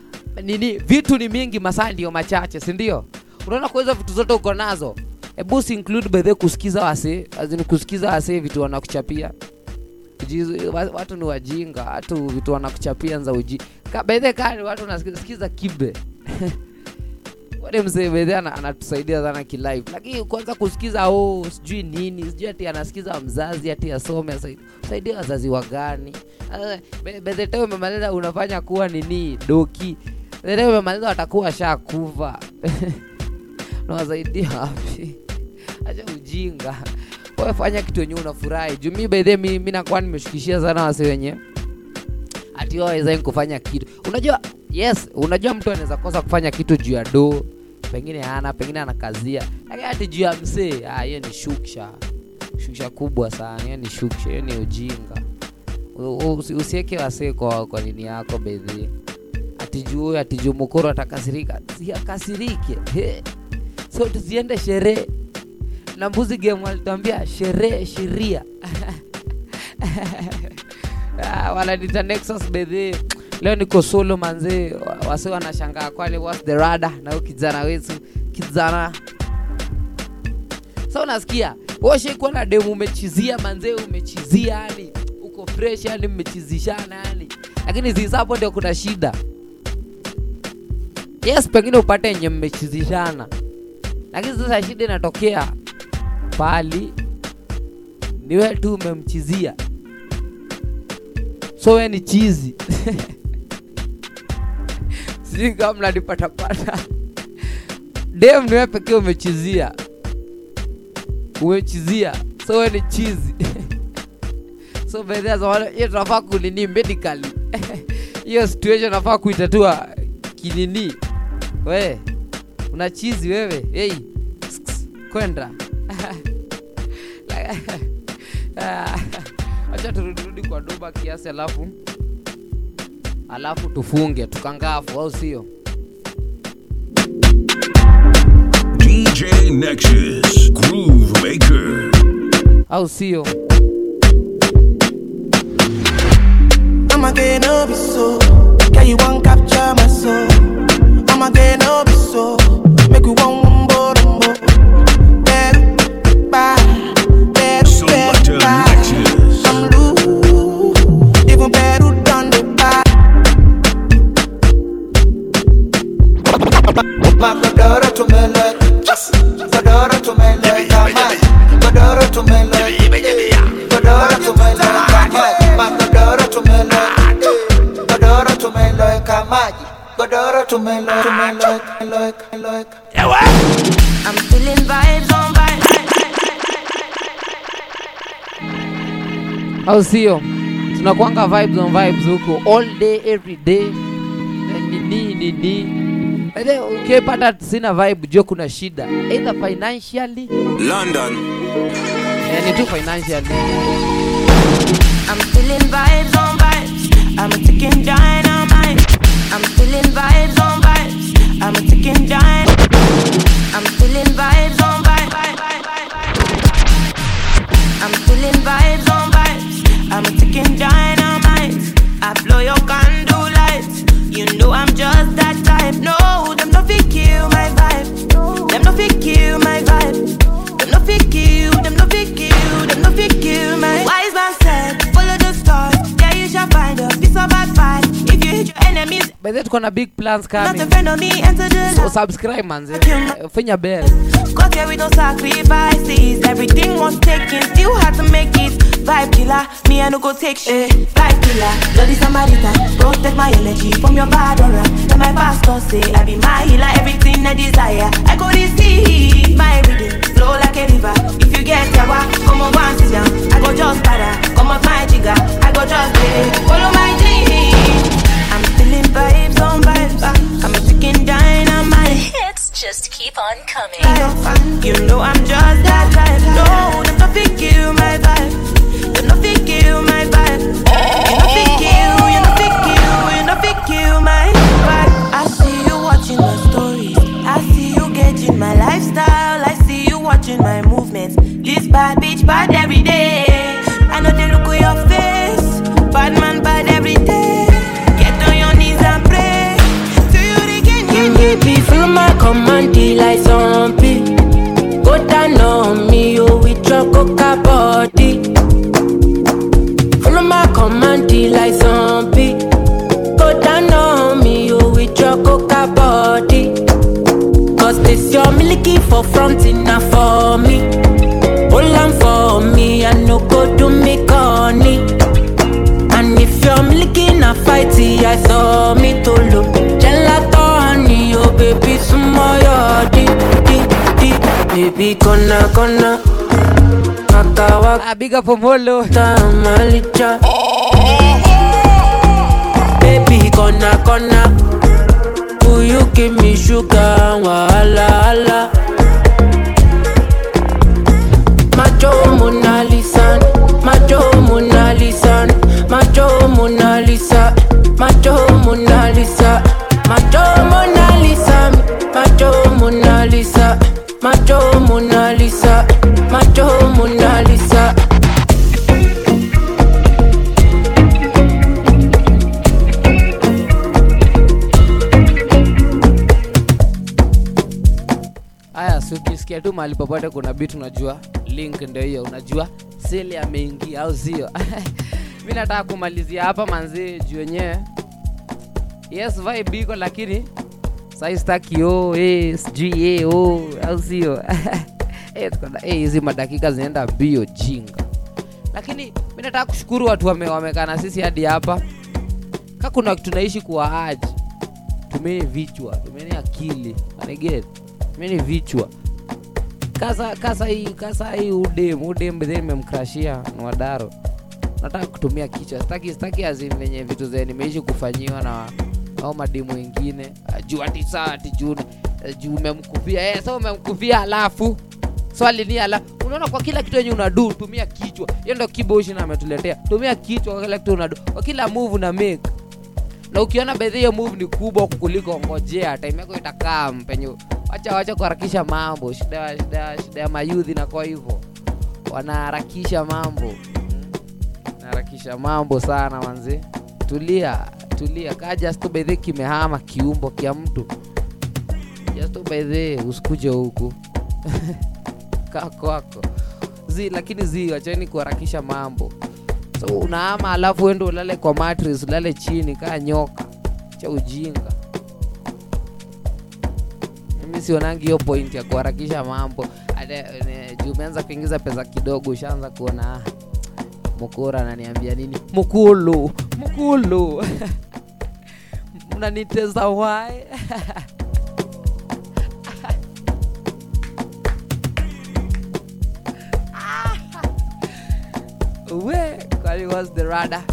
nini vitu ni mingi masaa ndio machache si ndio unaona kwa hizo vitu zote uko nazo ebu si include by the kusikiza wase azini kusikiza wase vitu wanakuchapia watu ni wajinga watu vitu wanakuchapia nza uji ka by the kali watu unasikiza kibe wale mzee by the anatusaidia sana ki live lakini kwanza kusikiza oh sijui nini sijui ati anasikiza mzazi ati asome saidia wazazi wagani by the time umemaliza unafanya kuwa nini doki by the time umemaliza watakuwa shakuva na wasaidia hapi acha ujinga wewe fanya kitu yenyewe unafurahi juu mimi by the way mimi nakuwa nimeshukishia sana wase wenyewe ati wao waweza kufanya kitu unajua yes unajua mtu anaweza kosa kufanya kitu juu ya do pengine hana pengine anakazia lakini ati juu ya msee ah hiyo ni shuksha shuksha kubwa sana hiyo ni shuksha hiyo ni ujinga usiweke wase kwa kwa nini yako by the way ati juu ati juu mkoro atakasirika siakasirike hey. So tuziende sherehe na mbuzi game walitambia sherehe shiria ah wala nita Nexus baby leo niko solo manze wase wanashangaa kwani what's the radar na huyo kijana wetu kijana sasa so, unasikia washe kwa na demo umechizia manze umechizia yani uko fresh yani mmechizishana yani lakini zisapo ndio kuna shida yes pengine upate yenye mmechizishana lakini sasa shida inatokea bali ni wewe tu umemchizia so wewe ni chizi sisi kama mnadipata pata dem ni wewe pekee umechizia umechizia so wewe ni chizi so baada ya zao hiyo tunafaa kunini medically hiyo situation tunafaa kuitatua kinini wewe una chizi wewe hey kwenda acha turudi kwa doba kiasi alafu alafu tufunge tukangafu au sio D J Nexus Groove Maker au sio I'ma get up so can you want capture my soul I'ma get up so make you want to my love, to my love, to my love, to my love. Yeah, what? I'm feeling vibes on vibes. I'll see you. Tunakuanga vibes on vibes huko all day, every day. Nini, nini. Ede ukipata sina vibe jua kuna shida either financially London eh ni tu financially. I'm feeling vibes on vibes, I'm taking dynamite. I'm feeling vibes on vibes, I'm taking dynamite. I'm feeling vibes on vibes, I'm feeling vibes on vibes, I'm taking dynamite. I blow your candle lights, you know I'm just that type. No, kill my vibe, them no fit kill my vibe, them no fit kill, them no fit kill, them no fit kill my. Wise man said, follow the stars, yeah you shall find a piece of advice. If you hate your enemies, but that's gonna big plans coming. Not a friend of me, enter the so subscribe man, finger bell. Cause here we don't sacrifices, everything was taken, still had to make it. Vibe killer, me I no go take shit. Eh, vibe killer, bloody Samaritan, protect my energy from your bad aura. Then my pastor say I be my healer, everything I desire. I go receive my reading, flow like a river. If you get yawa, come on one sit down. I go just para, come on my jigger. I go just play, follow my dream. I'm feeling vibes on vibes, I'm a chicken dynamite. The hits just keep on coming. You know I'm just that type. No, that's not big you, my vibe. You're not fit kill my vibe. You're not fit kill, you're not fit kill, you're not fit kill my vibe. I see you watching my stories, I see you gauging my lifestyle, I see you watching my movements. This bad bitch bad every day. I know they look at your face, bad man bad every day. Get on your knees and pray. So you regain, gain, gain, be through my command, like zombie. Go down on me, you with your coca body. Command like zombie. Go down on me, you with your coca body. Cause this your milky for front enough for me. Hold on for me, I no go do me corny. And if your milky na fighty, I saw me to look. Gelato honey, oh baby, sumoyo. Di, di, di, baby, gonna, gonna. A big up for Molo. Baby, gonna, gonna. Will you give me sugar? Wala, ala. Macho Mona Lisa, Macho Mona Lisa, Macho Mona Lisa, Macho Mona Lisa, Macho Mona Lisa, Macho Mona Lisa, Macho Mona Lisa, Macho Mona Lisa. Aya, sukisikia tu mahali popote kuna beat unajua, link ndio hiyo unajua, sele ameingia au sio? Mimi nataka kumalizia hapa manzi juu yenyewe. Yes, vibe iko lakini size takio S G A O au sio? Eh tukana eh hizi madakika zinaenda bio jinga. Lakini mimi nataka kushukuru watu wame, wamekana sisi hadi hapa. Kaka kuna tunaishi kwa haji. Tumeni vichwa, tumeni akili. Anegate. Tumeni vichwa. Kasa kasa hii kasa hii udem udem bidhe nimemcrashia na wadaro. Nataka kutumia kichwa. Sitaki sitaki azim yenye vitu zeni nimeishi kufanyiwa na au madimu wengine. Juu ati saa ati juu juu umemkufia. Eh sasa umemkufia alafu swali ni ala. Unaona kwa kila kitu yenye unadu tumia kichwa. Hiyo ndio kiboshi na ametuletea. Tumia kichwa kwa kila kitu unadu. Kwa kila move una make. Na ukiona baadhi ya move ni kubwa kukuliko ngojea time yako itakaa mpenyo. Acha acha kuharakisha mambo. Shida shida shida ya mayuthi na kwa hivyo. Wanaharakisha mambo. Wanaharakisha mambo sana manzi. Tulia, tulia. Kaja just baadhi kimehama kiumbo kia mtu. Just baadhi usikuje huku. Kako wako zi lakini zi wacheni kuharakisha mambo. So unaama alafu wende ulale kwa mattress ulale chini kaa nyoka cha ujinga. Mimi sionangi hiyo point ya kuharakisha mambo. Jumeanza kuingiza pesa kidogo ushaanza kuona mkora ananiambia nini mkulu mkulu unaniteza why? Uwe, kwani was the rada.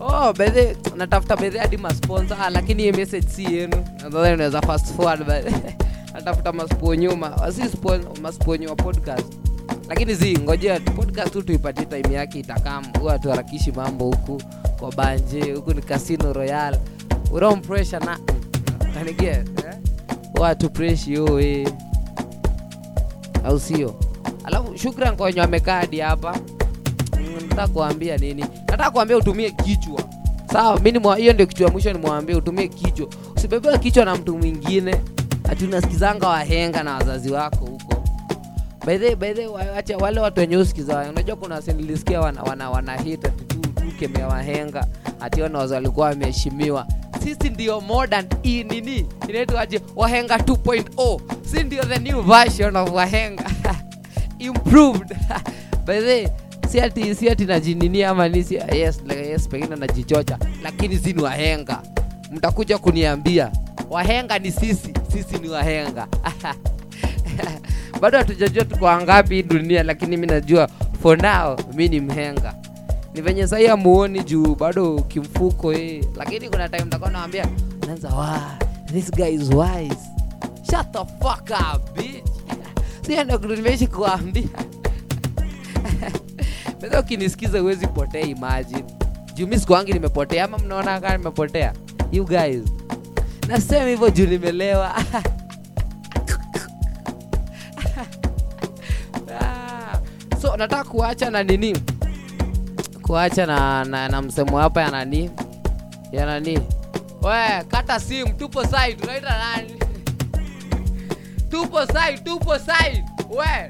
Oh, bethe, natafuta bethe hadi masponsor, lakini hii message si yenu. Nadhani unaweza fast forward bethe. Natafuta maspo nyuma, wasi sponsor maspo nyuma podcast. Lakini zi, ngojea podcast tu tuipatie time yake itakam. Huwa tuharakishi mambo huku kwa banje, huku ni Casino Royale. Urom pressure na and again, eh? Huwa tu pressure yo eh. Au sio? Alafu shukrani kwa wenye wamekaa hadi hapa. Nataka kuambia nini? Nataka kuambia utumie kichwa. Sawa, mimi ni hiyo ndio kitu ya mwisho nimwambie utumie kichwa. Usibebea kichwa na mtu mwingine. Ati unasikizanga wahenga na wazazi wako huko. By the by the acha wale watu wenye usikiza. Unajua kuna senilisikia wana wana, wana hita tu tukemea wahenga. Ati wana wazazi walikuwa wameheshimiwa. Sisi ndio modern i nini? Inaitwa aje wahenga two point oh. Sisi ndio the new version of wahenga. Improved. By the siati siati na jinini ama nisi yes like yes pengine na jichocha lakini si ni wahenga. Mtakuja kuniambia wahenga ni sisi, sisi ni wahenga. Bado hatujajua tuko angapi dunia lakini mimi najua for now mimi ni mhenga. Ni venye sasa ya muoni juu bado kimfuko eh lakini kuna time mtakao naambia naanza wa this guy is wise. Shut the fuck up bitch. Sio ndo kurudimeshi kuambia. Bado kinisikiza uwezi potea imagine. Juu mimi sikuangi nimepotea ama mnaona kama nimepotea. You guys. Nasema hivyo juu nimelewa. So nataka kuacha na nini? Kuacha na na, na msemo hapa ya nani? Ya nani? Wewe kata simu tupo side unaita nani? Tupo side, tupo side. Wewe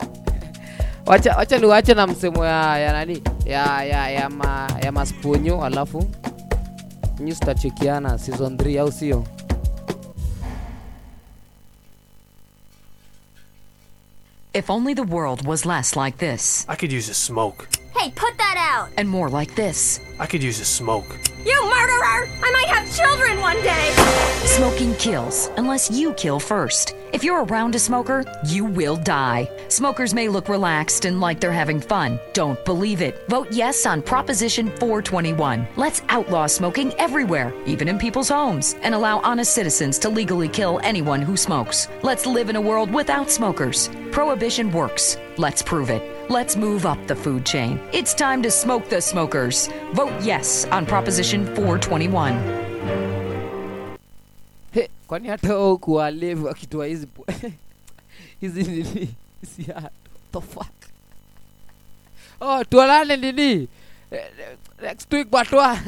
Wacha wacha ni wacha na msemo ya ya nani? Ya ya ya ma, ya masponyo alafu news tutachekiana season three au sio? If only the world was less like this. I could use a smoke. Hey, put that out. And more like this. I could use a smoke. You murderer! I might have children one day. Smoking kills, unless you kill first. If you're around a smoker, you will die. Smokers may look relaxed and like they're having fun. Don't believe it. Vote yes on Proposition four twenty-one. Let's outlaw smoking everywhere, even in people's homes, and allow honest citizens to legally kill anyone who smokes. Let's live in a world without smokers. Prohibition works. Let's prove it. Let's move up the food chain. It's time to smoke the smokers. Vote yes on Proposition four twenty-one. Hey, kwani hata huko walevu akitoa hizi hizi nini? Si hata the fuck. Oh, tualale nini? Next week batwa.